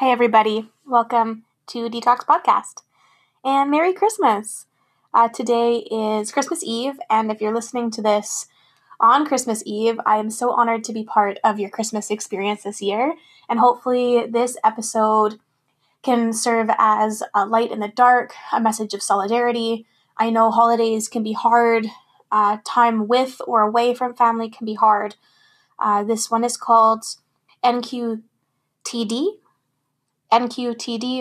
Hi, everybody. Welcome to Detox Podcast, and Merry Christmas. Today is Christmas Eve, and if you're listening to this on Christmas Eve, I am so honored to be part of your Christmas experience this year, and hopefully this episode can serve as a light in the dark, a message of solidarity. I know holidays can be hard, time with or away from family can be hard. This one is called NQTD,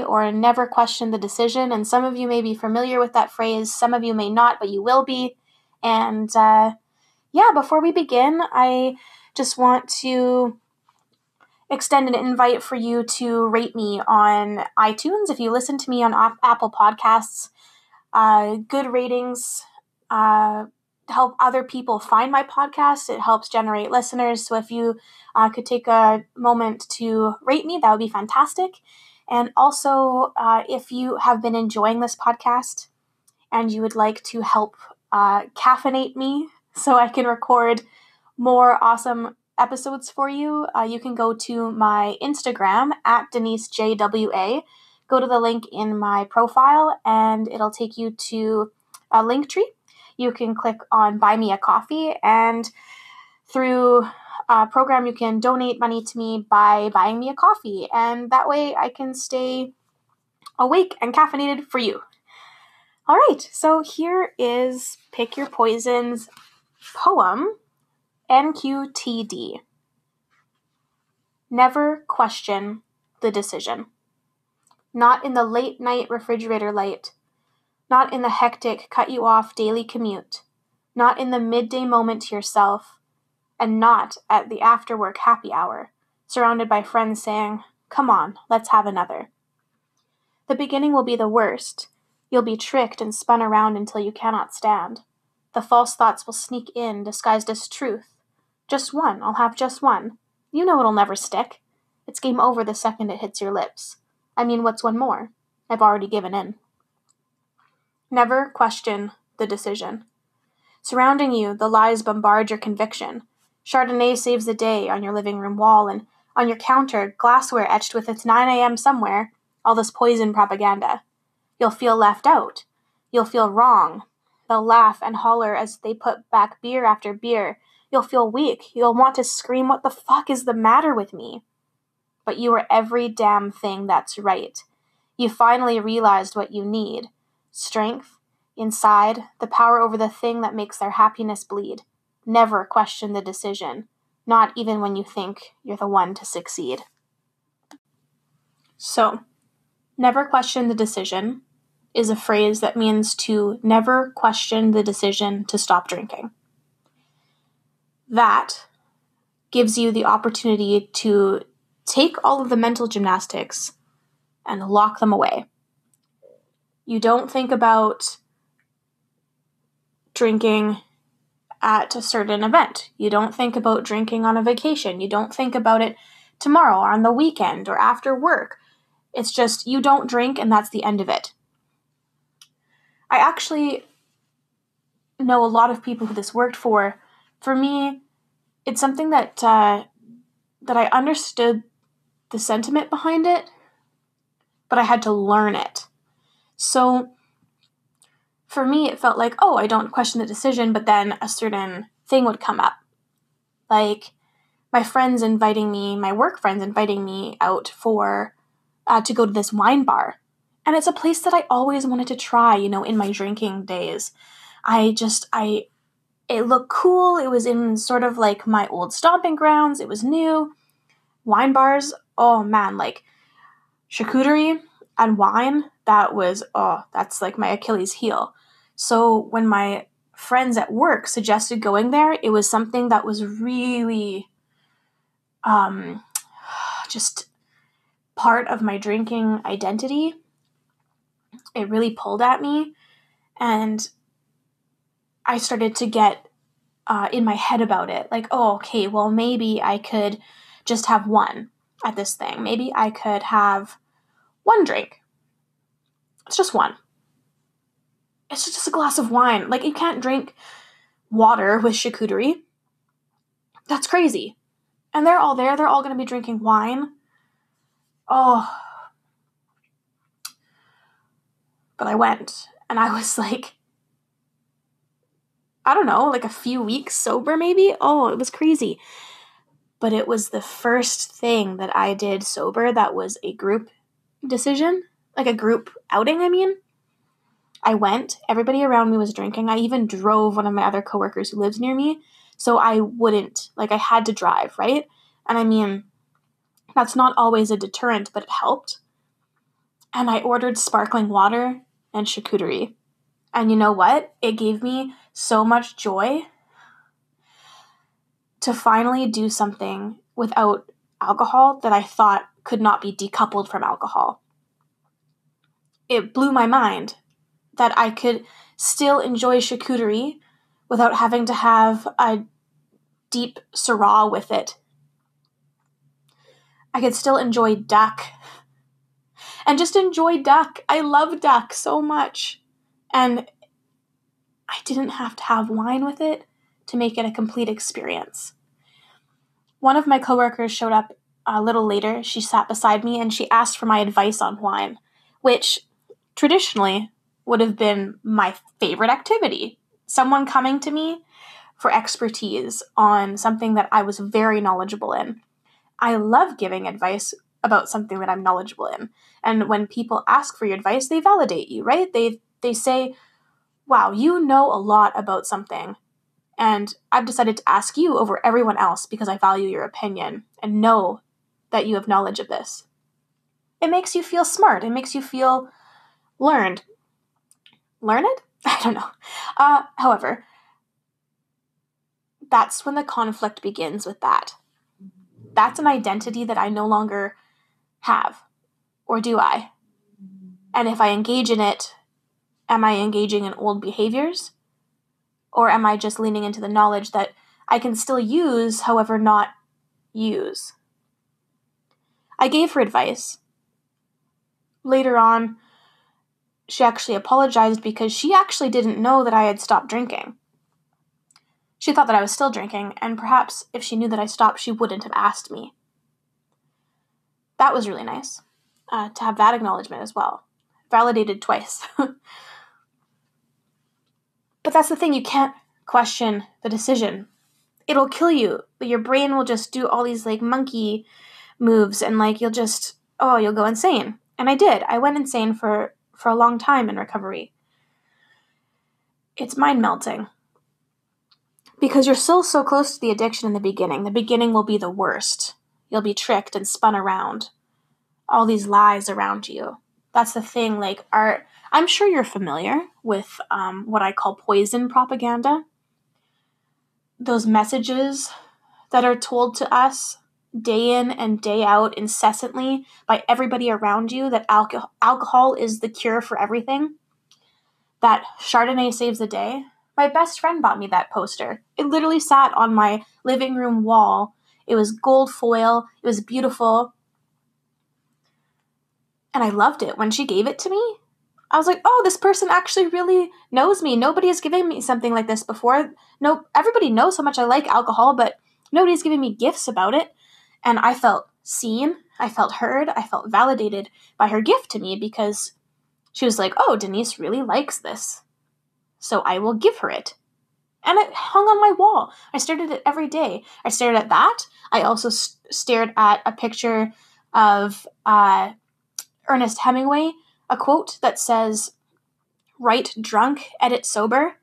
or never question the decision. And some of you may be familiar with that phrase. Some of you may not, but you will be. And before we begin, I just want to extend an invite for you to rate me on iTunes. If you listen to me on Apple Podcasts, good ratings help other people find my podcast. It helps generate listeners. So if you could take a moment to rate me, that would be fantastic. And also, if you have been enjoying this podcast and you would like to help caffeinate me so I can record more awesome episodes for you, you can go to my Instagram at DeniseJWA. Go to the link in my profile and it'll take you to a Linktree. You can click on Buy Me a Coffee, and through a program, you can donate money to me by buying me a coffee. And that way I can stay awake and caffeinated for you. All right, so here is Pick Your Poisons poem, NQTD. Never question the decision. Not in the late night refrigerator light. Not in the hectic, cut-you-off daily commute, not in the midday moment to yourself, and not at the after-work happy hour, surrounded by friends saying, come on, let's have another. The beginning will be the worst. You'll be tricked and spun around until you cannot stand. The false thoughts will sneak in, disguised as truth. Just one, I'll have just one. You know it'll never stick. It's game over the second it hits your lips. I mean, what's one more? I've already given in. Never question the decision. Surrounding you, the lies bombard your conviction. Chardonnay saves the day on your living room wall, and on your counter, glassware etched with its 9 a.m. somewhere, all this poison propaganda. You'll feel left out. You'll feel wrong. They'll laugh and holler as they put back beer after beer. You'll feel weak. You'll want to scream, what the fuck is the matter with me? But you are every damn thing that's right. You finally realized what you need. Strength, inside, the power over the thing that makes their happiness bleed. Never question the decision, not even when you think you're the one to succeed. So, never question the decision is a phrase that means to never question the decision to stop drinking. That gives you the opportunity to take all of the mental gymnastics and lock them away. You don't think about drinking at a certain event. You don't think about drinking on a vacation. You don't think about it tomorrow or on the weekend or after work. It's just you don't drink and that's the end of it. I actually know a lot of people who this worked for. For me, it's something that that I understood the sentiment behind it, but I had to learn it. So for me, it felt like, oh, I don't question the decision, but then a certain thing would come up. Like my work friends inviting me out for, to go to this wine bar. And it's a place that I always wanted to try, in my drinking days. It looked cool. It was in sort of like my old stomping grounds. It was new. Wine bars, oh man, like charcuterie and wine. That's like my Achilles heel. So when my friends at work suggested going there, it was something that was really just part of my drinking identity. It really pulled at me, and I started to get in my head about it. Like, oh, okay, well, maybe I could just have one at this thing. Maybe I could have one drink. It's just one. It's just a glass of wine. Like, you can't drink water with charcuterie. That's crazy. And they're all there. They're all going to be drinking wine. Oh, But I went, and I was like, I don't know, like a few weeks sober maybe? Oh, it was crazy. But it was the first thing that I did sober that was a group decision, like a group outing, I mean. I went. Everybody around me was drinking. I even drove one of my other coworkers who lives near me, so I wouldn't. Like, I had to drive, right? And I mean, that's not always a deterrent, but it helped. And I ordered sparkling water and charcuterie. And you know what? It gave me so much joy to finally do something without alcohol that I thought could not be decoupled from alcohol. It blew my mind that I could still enjoy charcuterie without having to have a deep Syrah with it. I could still enjoy duck. And just enjoy duck. I love duck so much. And I didn't have to have wine with it to make it a complete experience. One of my coworkers showed up a little later. She sat beside me and she asked for my advice on wine, which traditionally would have been my favorite activity. Someone coming to me for expertise on something that I was very knowledgeable in. I love giving advice about something that I'm knowledgeable in. And when people ask for your advice, they validate you, right? They say, wow, you know a lot about something. And I've decided to ask you over everyone else because I value your opinion and know that you have knowledge of this. It makes you feel smart. It makes you feel learned. Learned? I don't know. However, that's when the conflict begins with that. That's an identity that I no longer have, or do I? And if I engage in it, am I engaging in old behaviors? Or am I just leaning into the knowledge that I can still use, however not use? I gave her advice. Later on, she actually apologized because she actually didn't know that I had stopped drinking. She thought that I was still drinking, and perhaps if she knew that I stopped, she wouldn't have asked me. That was really nice, to have that acknowledgement as well. Validated twice. But that's the thing, you can't question the decision. It'll kill you, but your brain will just do all these, like, monkey moves, and, like, you'll go insane. And I did. I went insane for a long time in recovery. It's mind-melting. Because you're still so close to the addiction in the beginning. The beginning will be the worst. You'll be tricked and spun around. All these lies around you. That's the thing. Like, I'm sure you're familiar with what I call poison propaganda. Those messages that are told to us day in and day out incessantly by everybody around you that alcohol is the cure for everything. That Chardonnay saves the day. My best friend bought me that poster. It literally sat on my living room wall. It was gold foil. It was beautiful. And I loved it. When she gave it to me, I was like, oh, this person actually really knows me. Nobody has given me something like this before. No, everybody knows how much I like alcohol, but nobody's giving me gifts about it. And I felt seen. I felt heard. I felt validated by her gift to me because she was like, oh, Denise really likes this. So I will give her it. And it hung on my wall. I stared at it every day. I stared at that. I also stared at a picture of Ernest Hemingway, a quote that says, "Write drunk, edit sober."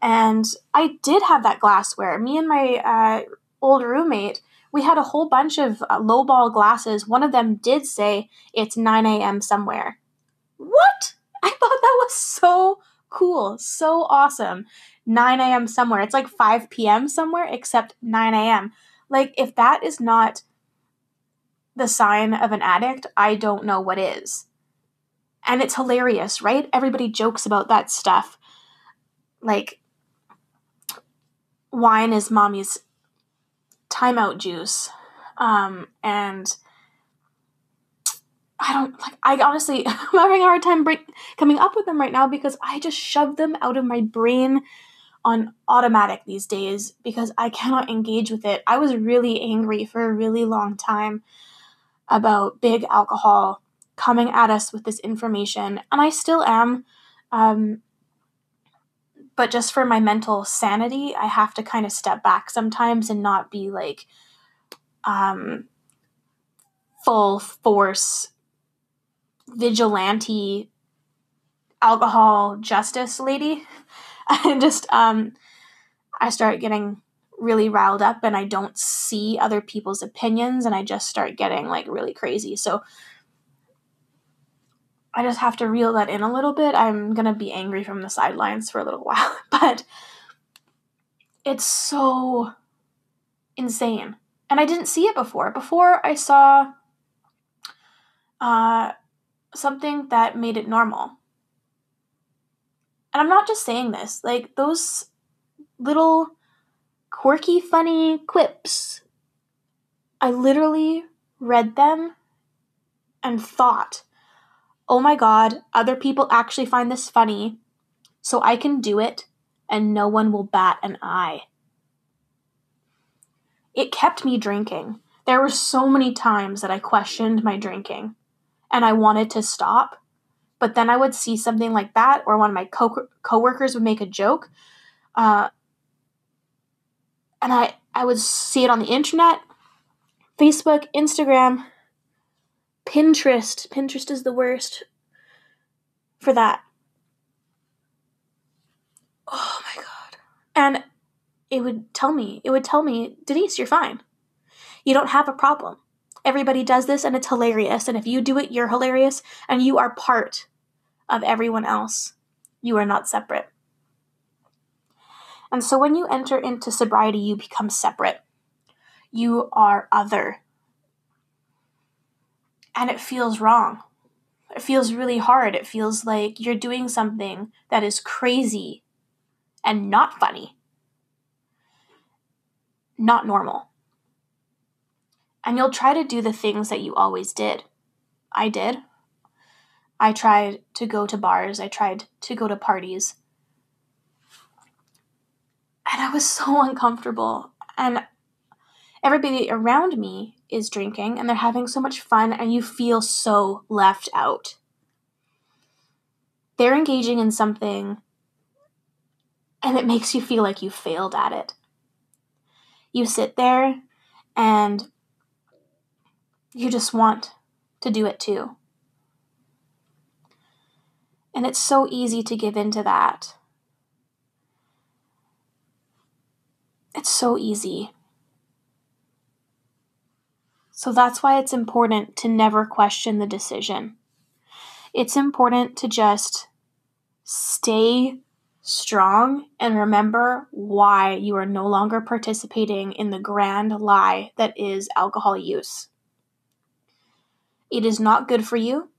And I did have that glassware. Me and my old roommate, we had a whole bunch of lowball glasses. One of them did say, "It's 9 a.m. somewhere." What? I thought that was so cool, so awesome. 9 a.m. somewhere. It's like 5 p.m. somewhere, except 9 a.m. Like, if that is not the sign of an addict, I don't know what is. And it's hilarious, right? Everybody jokes about that stuff. Like, wine is mommy's timeout juice. And I don't, like, I honestly, I'm having a hard time coming up with them right now because I just shove them out of my brain on automatic these days because I cannot engage with it. I was really angry for a really long time about big alcohol coming at us with this information, and I still am, but just for my mental sanity, I have to kind of step back sometimes and not be like full force vigilante alcohol justice lady. And just I start getting really riled up, and I don't see other people's opinions, and I just start getting like really crazy. So I just have to reel that in a little bit. I'm going to be angry from the sidelines for a little while, but it's so insane. And I didn't see it before. Before, I saw something that made it normal. And I'm not just saying this, like those little quirky, funny quips, I literally read them and thought, oh my God, other people actually find this funny, so I can do it and no one will bat an eye. It kept me drinking. There were so many times that I questioned my drinking and I wanted to stop. But then I would see something like that, or one of my coworkers would make a joke. And I would see it on the internet, Facebook, Instagram, Pinterest. Pinterest is the worst for that. Oh my God. And it would tell me, Denise, you're fine. You don't have a problem. Everybody does this and it's hilarious. And if you do it, you're hilarious. And you are part of everyone else. You are not separate. And so when you enter into sobriety, you become separate. You are other. And it feels wrong. It feels really hard. It feels like you're doing something that is crazy and not funny. Not normal. And you'll try to do the things that you always did. I did. I tried to go to bars. I tried to go to parties. And I was so uncomfortable. And everybody around me is drinking, and they're having so much fun, and you feel so left out. They're engaging in something, and it makes you feel like you failed at it. You sit there, and you just want to do it too. And it's so easy to give in to that. It's so easy. So that's why it's important to never question the decision. It's important to just stay strong and remember why you are no longer participating in the grand lie that is alcohol use. It is not good for you.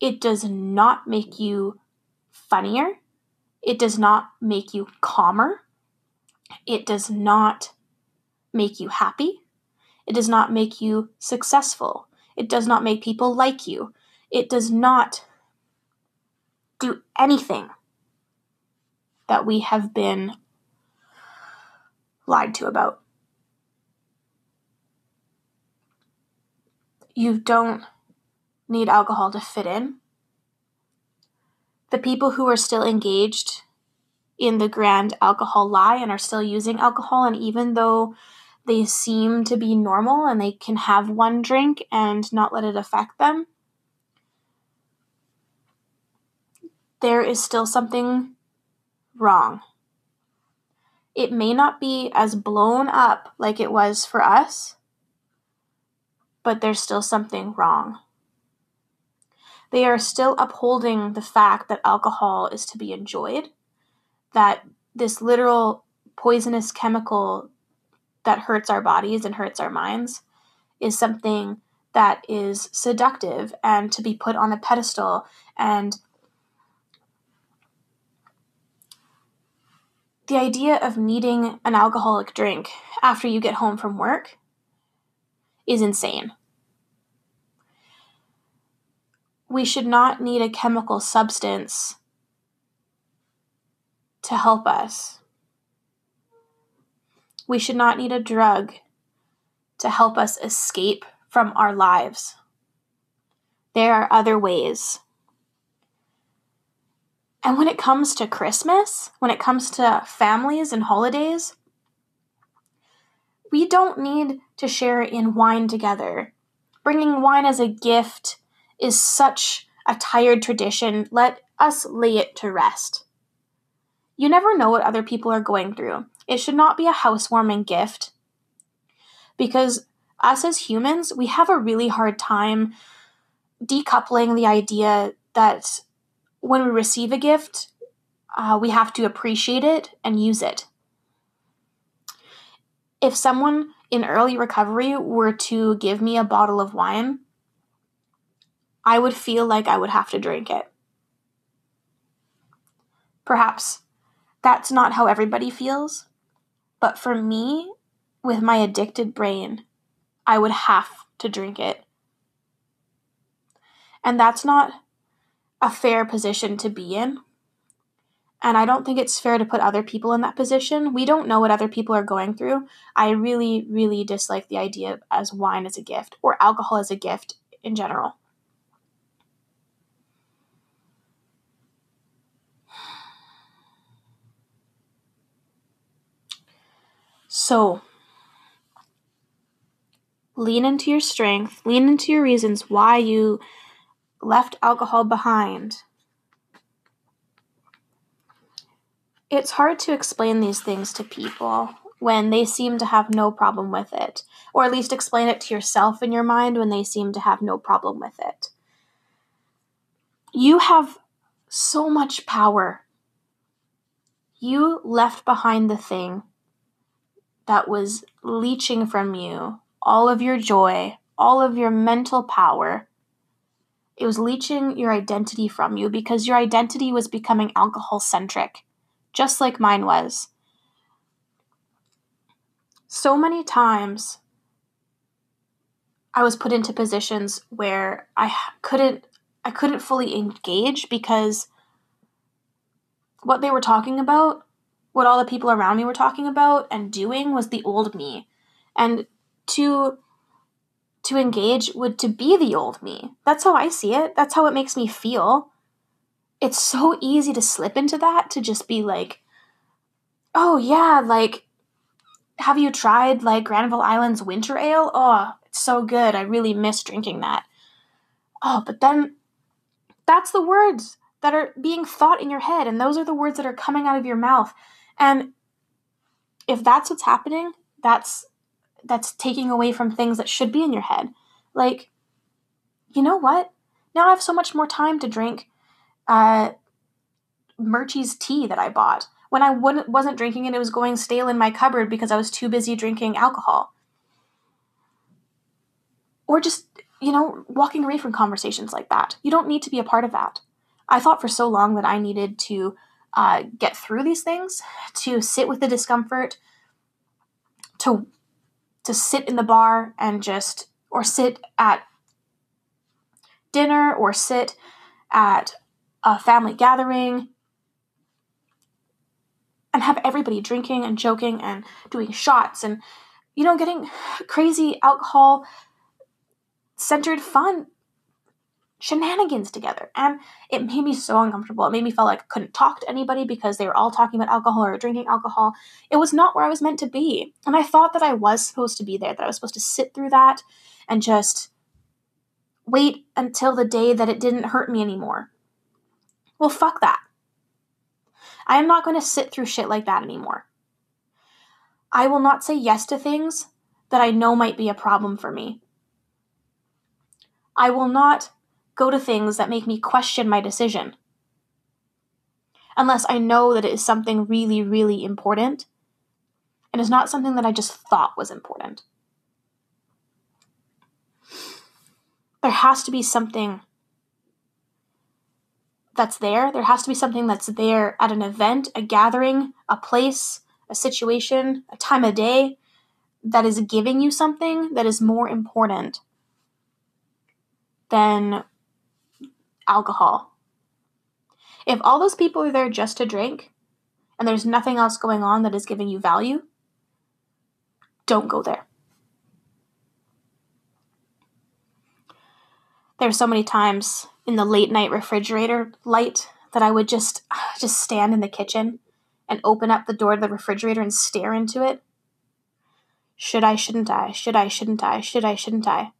It does not make you funnier. It does not make you calmer. It does not make you happy. It does not make you successful. It does not make people like you. It does not do anything that we have been lied to about. You don't need alcohol to fit in. The people who are still engaged in the grand alcohol lie and are still using alcohol, and even though they seem to be normal and they can have one drink and not let it affect them, there is still something wrong. It may not be as blown up like it was for us, but there's still something wrong. They are still upholding the fact that alcohol is to be enjoyed, that this literal poisonous chemical that hurts our bodies and hurts our minds is something that is seductive and to be put on a pedestal. And the idea of needing an alcoholic drink after you get home from work is insane. We should not need a chemical substance to help us. We should not need a drug to help us escape from our lives. There are other ways. And when it comes to Christmas, when it comes to families and holidays, we don't need to share in wine together. Bringing wine as a gift is such a tired tradition. Let us lay it to rest. You never know what other people are going through. It should not be a housewarming gift, because us as humans, we have a really hard time decoupling the idea that when we receive a gift, we have to appreciate it and use it. If someone in early recovery were to give me a bottle of wine, I would feel like I would have to drink it. Perhaps that's not how everybody feels, but for me, with my addicted brain, I would have to drink it. And that's not a fair position to be in. And I don't think it's fair to put other people in that position. We don't know what other people are going through. I really, really dislike the idea of wine as a gift or alcohol as a gift in general. So, lean into your strength. Lean into your reasons why you left alcohol behind. It's hard to explain these things to people when they seem to have no problem with it, or at least explain it to yourself in your mind when they seem to have no problem with it. You have so much power. You left behind the thing that was leeching from you all of your joy, all of your mental power. It was leeching your identity from you because your identity was becoming alcohol-centric, just like mine was. So many times I was put into positions where I couldn't fully engage because what they were talking about, what all the people around me were talking about and doing was the old me. And to engage would to be the old me. That's how I see it. That's how it makes me feel. It's so easy to slip into that, to just be like, oh yeah, like, have you tried like Granville Island's winter ale? Oh, it's so good. I really miss drinking that. Oh, but then that's the words that are being thought in your head, and those are the words that are coming out of your mouth. And if that's what's happening, that's taking away from things that should be in your head. Like, you know what? Now I have so much more time to drink Murchie's tea that I bought. When I wasn't drinking it, it was going stale in my cupboard because I was too busy drinking alcohol. Or just, you know, walking away from conversations like that. You don't need to be a part of that. I thought for so long that I needed to get through these things, to sit with the discomfort, to sit in the bar and just, or sit at dinner or sit at a family gathering and have everybody drinking and joking and doing shots and, you know, getting crazy alcohol-centered fun shenanigans together. And it made me so uncomfortable. It made me feel like I couldn't talk to anybody because they were all talking about alcohol or drinking alcohol. It was not where I was meant to be. And I thought that I was supposed to be there, that I was supposed to sit through that and just wait until the day that it didn't hurt me anymore. Well, fuck that. I am not going to sit through shit like that anymore. I will not say yes to things that I know might be a problem for me. I will not go to things that make me question my decision, unless I know that it is something really, really important and is not something that I just thought was important. There has to be something that's there. There has to be something that's there at an event, a gathering, a place, a situation, a time of day that is giving you something that is more important than alcohol. If all those people are there just to drink and there's nothing else going on that is giving you value, don't go there. There's so many times in the late night refrigerator light that I would just stand in the kitchen and open up the door to the refrigerator and stare into it. Should I, shouldn't I? Should I, shouldn't I? Should I, shouldn't I?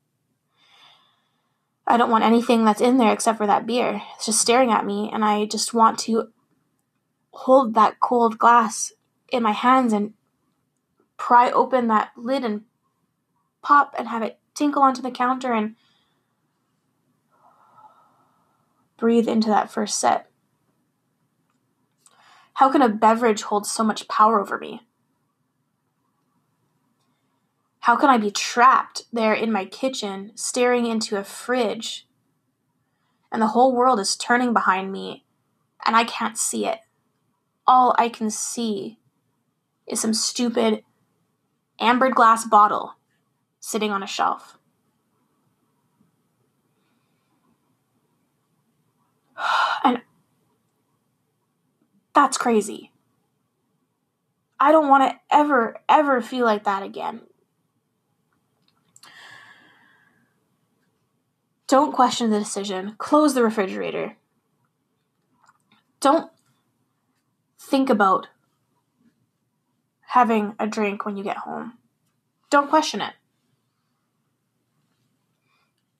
I don't want anything that's in there except for that beer. It's just staring at me, and I just want to hold that cold glass in my hands and pry open that lid and pop and have it tinkle onto the counter and breathe into that first sip. How can a beverage hold so much power over me? How can I be trapped there in my kitchen, staring into a fridge, and the whole world is turning behind me, and I can't see it? All I can see is some stupid ambered glass bottle sitting on a shelf. And that's crazy. I don't want to ever, ever feel like that again. Don't question the decision. Close the refrigerator. Don't think about having a drink when you get home. Don't question it.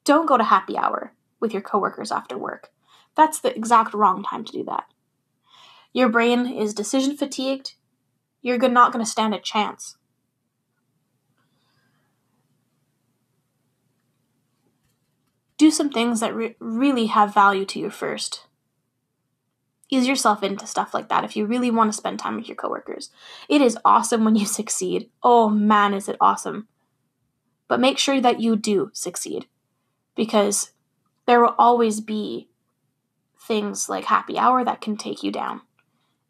Don't go to happy hour with your coworkers after work. That's the exact wrong time to do that. Your brain is decision fatigued. You're not going to stand a chance. Do some things that really have value to you first. Ease yourself into stuff like that if you really want to spend time with your coworkers. It is awesome when you succeed. Oh man, is it awesome. But make sure that you do succeed, because there will always be things like happy hour that can take you down,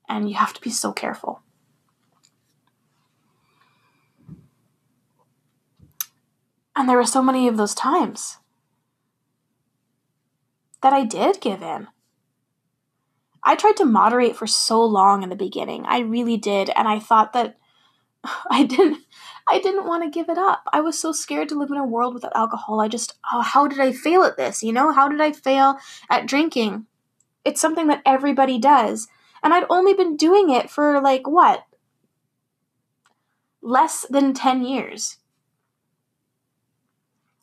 and you have to be so careful. And there were so many of those times that I did give in. I tried to moderate for so long in the beginning. I really did, and I thought that I didn't want to give it up. I was so scared to live in a world without alcohol. How did I fail at this? You know, how did I fail at drinking? It's something that everybody does. And I'd only been doing it for less than 10 years.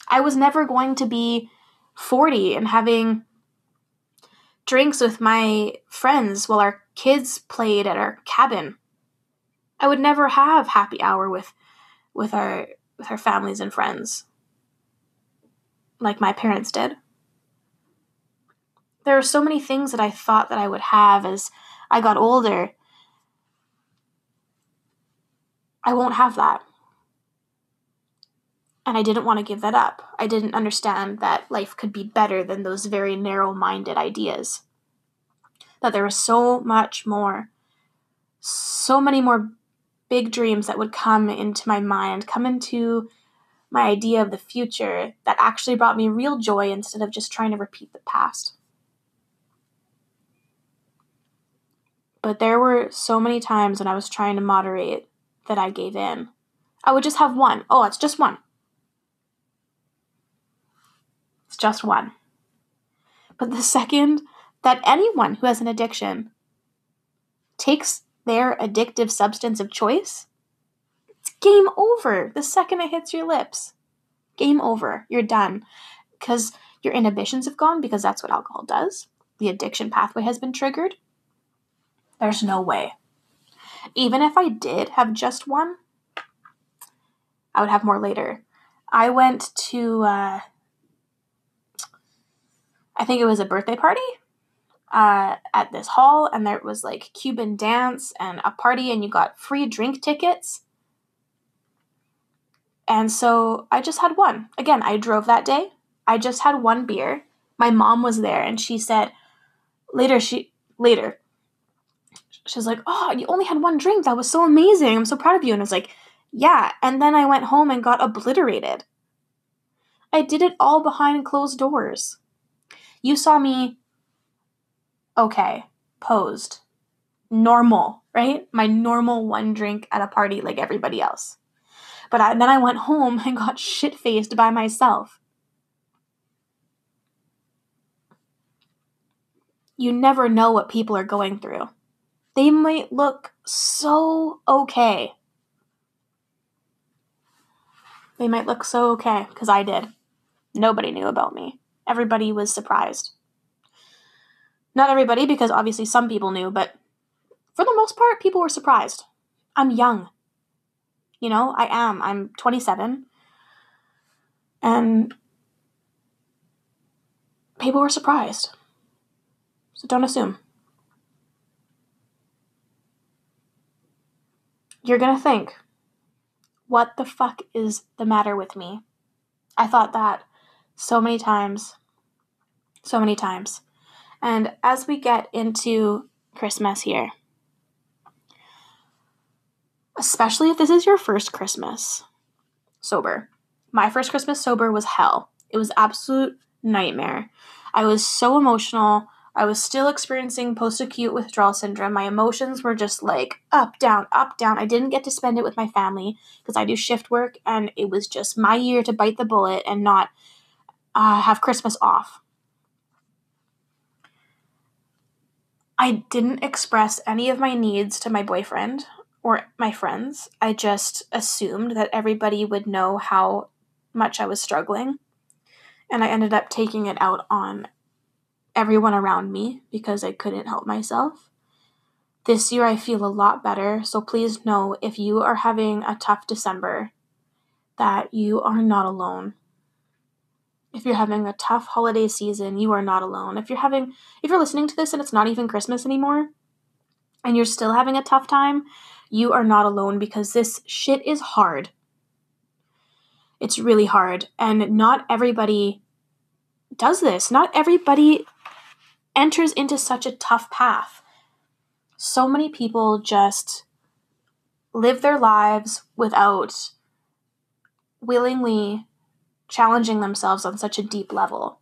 I was never going to be 40 and having drinks with my friends while our kids played at our cabin. I would never have happy hour with our families and friends like my parents did. There are so many things that I thought that I would have as I got older. I won't have that. And I didn't want to give that up. I didn't understand that life could be better than those very narrow-minded ideas. That there was so much more, so many more big dreams that would come into my mind, come into my idea of the future, that actually brought me real joy instead of just trying to repeat the past. But there were so many times when I was trying to moderate that I gave in. I would just have one. Oh, it's just one. It's just one. But the second that anyone who has an addiction takes their addictive substance of choice, it's game over. The second it hits your lips, game over. You're done. Because your inhibitions have gone, because that's what alcohol does. The addiction pathway has been triggered. There's no way. Even if I did have just one, I would have more later. I went to, I think it was a birthday party at this hall, and there was Cuban dance and a party, and you got free drink tickets. And so I just had one. Again, I drove that day. I just had one beer. My mom was there, and she said later, she was like, "Oh, you only had one drink. That was so amazing. I'm so proud of you." And I was like, "Yeah." And then I went home and got obliterated. I did it all behind closed doors. You saw me, okay, posed, normal, right? My normal one drink at a party like everybody else. But then I went home and got shit-faced by myself. you never know what people are going through. They might look so okay. They might look so okay, because I did. Nobody knew about me. Everybody was surprised. Not everybody, because obviously some people knew, but for the most part, people were surprised. I'm young. You know, I am. I'm 27. And people were surprised. So don't assume. You're going to think, what the fuck is the matter with me? I thought that so many times. And as we get into Christmas here, especially if this is your first Christmas sober. My first Christmas sober was hell. It was absolute nightmare. I was so emotional. I was still experiencing post-acute withdrawal syndrome. My emotions were just like up, down, up, down. I didn't get to spend it with my family because I do shift work, and it was just my year to bite the bullet and not have Christmas off. I didn't express any of my needs to my boyfriend or my friends. I just assumed that everybody would know how much I was struggling. And I ended up taking it out on everyone around me because I couldn't help myself. This year I feel a lot better, so please know if you are having a tough December that you are not alone. If you're having a tough holiday season, you are not alone. If you're listening to this and it's not even Christmas anymore and you're still having a tough time, you are not alone because this shit is hard. It's really hard, and not everybody does this. Not everybody enters into such a tough path. So many people just live their lives without willingly challenging themselves on such a deep level.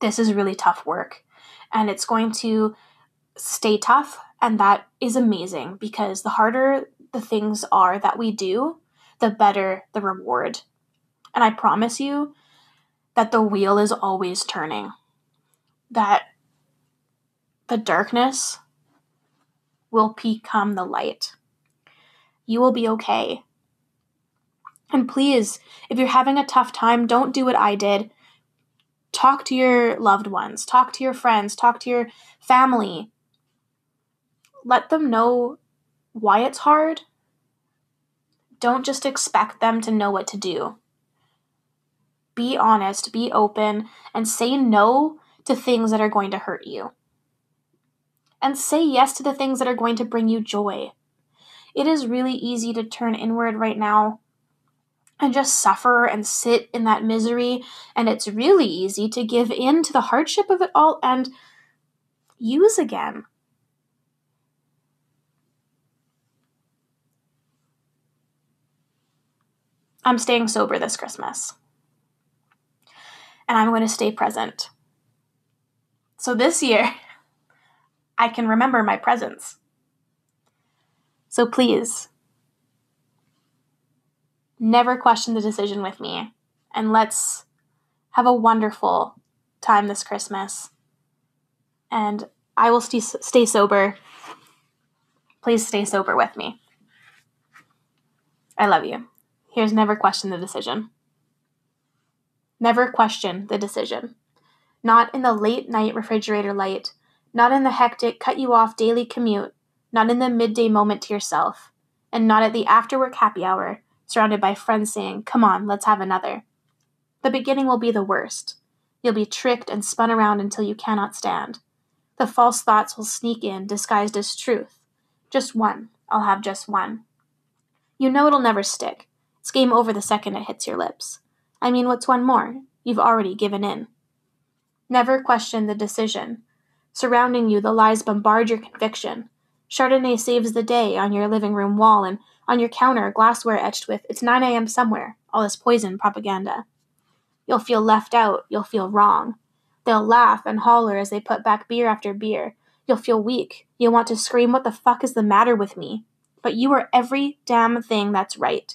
This is really tough work, and it's going to stay tough, and that is amazing because the harder the things are that we do, the better the reward. And I promise you that the wheel is always turning, that the darkness will become the light. You will be okay. And please, if you're having a tough time, don't do what I did. Talk to your loved ones, talk to your friends, talk to your family. Let them know why it's hard. Don't just expect them to know what to do. Be honest, be open, and say no to things that are going to hurt you. And say yes to the things that are going to bring you joy. It is really easy to turn inward right now and just suffer and sit in that misery, and it's really easy to give in to the hardship of it all and use again. I'm staying sober this Christmas, and I'm going to stay present. So this year, I can remember my presence. So please, never question the decision with me, and let's have a wonderful time this Christmas, and I will stay sober. Please stay sober with me. I love you. Here's never question the decision. Never question the decision. Not in the late night refrigerator light, not in the hectic cut you off daily commute, not in the midday moment to yourself, and not at the after work happy hour, surrounded by friends saying, come on, let's have another. The beginning will be the worst. You'll be tricked and spun around until you cannot stand. The false thoughts will sneak in, disguised as truth. Just one. I'll have just one. You know it'll never stick. It's game over the second it hits your lips. I mean, what's one more? You've already given in. Never question the decision. Surrounding you, the lies bombard your conviction. Chardonnay saves the day on your living room wall, and on your counter, glassware etched with, it's 9 a.m. somewhere, all this poison propaganda. You'll feel left out. You'll feel wrong. They'll laugh and holler as they put back beer after beer. You'll feel weak. You'll want to scream, what the fuck is the matter with me? But you are every damn thing that's right.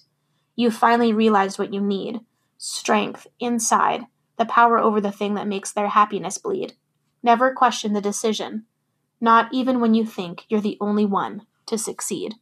You finally realized what you need. Strength inside. The power over the thing that makes their happiness bleed. Never question the decision, not even when you think you're the only one to succeed.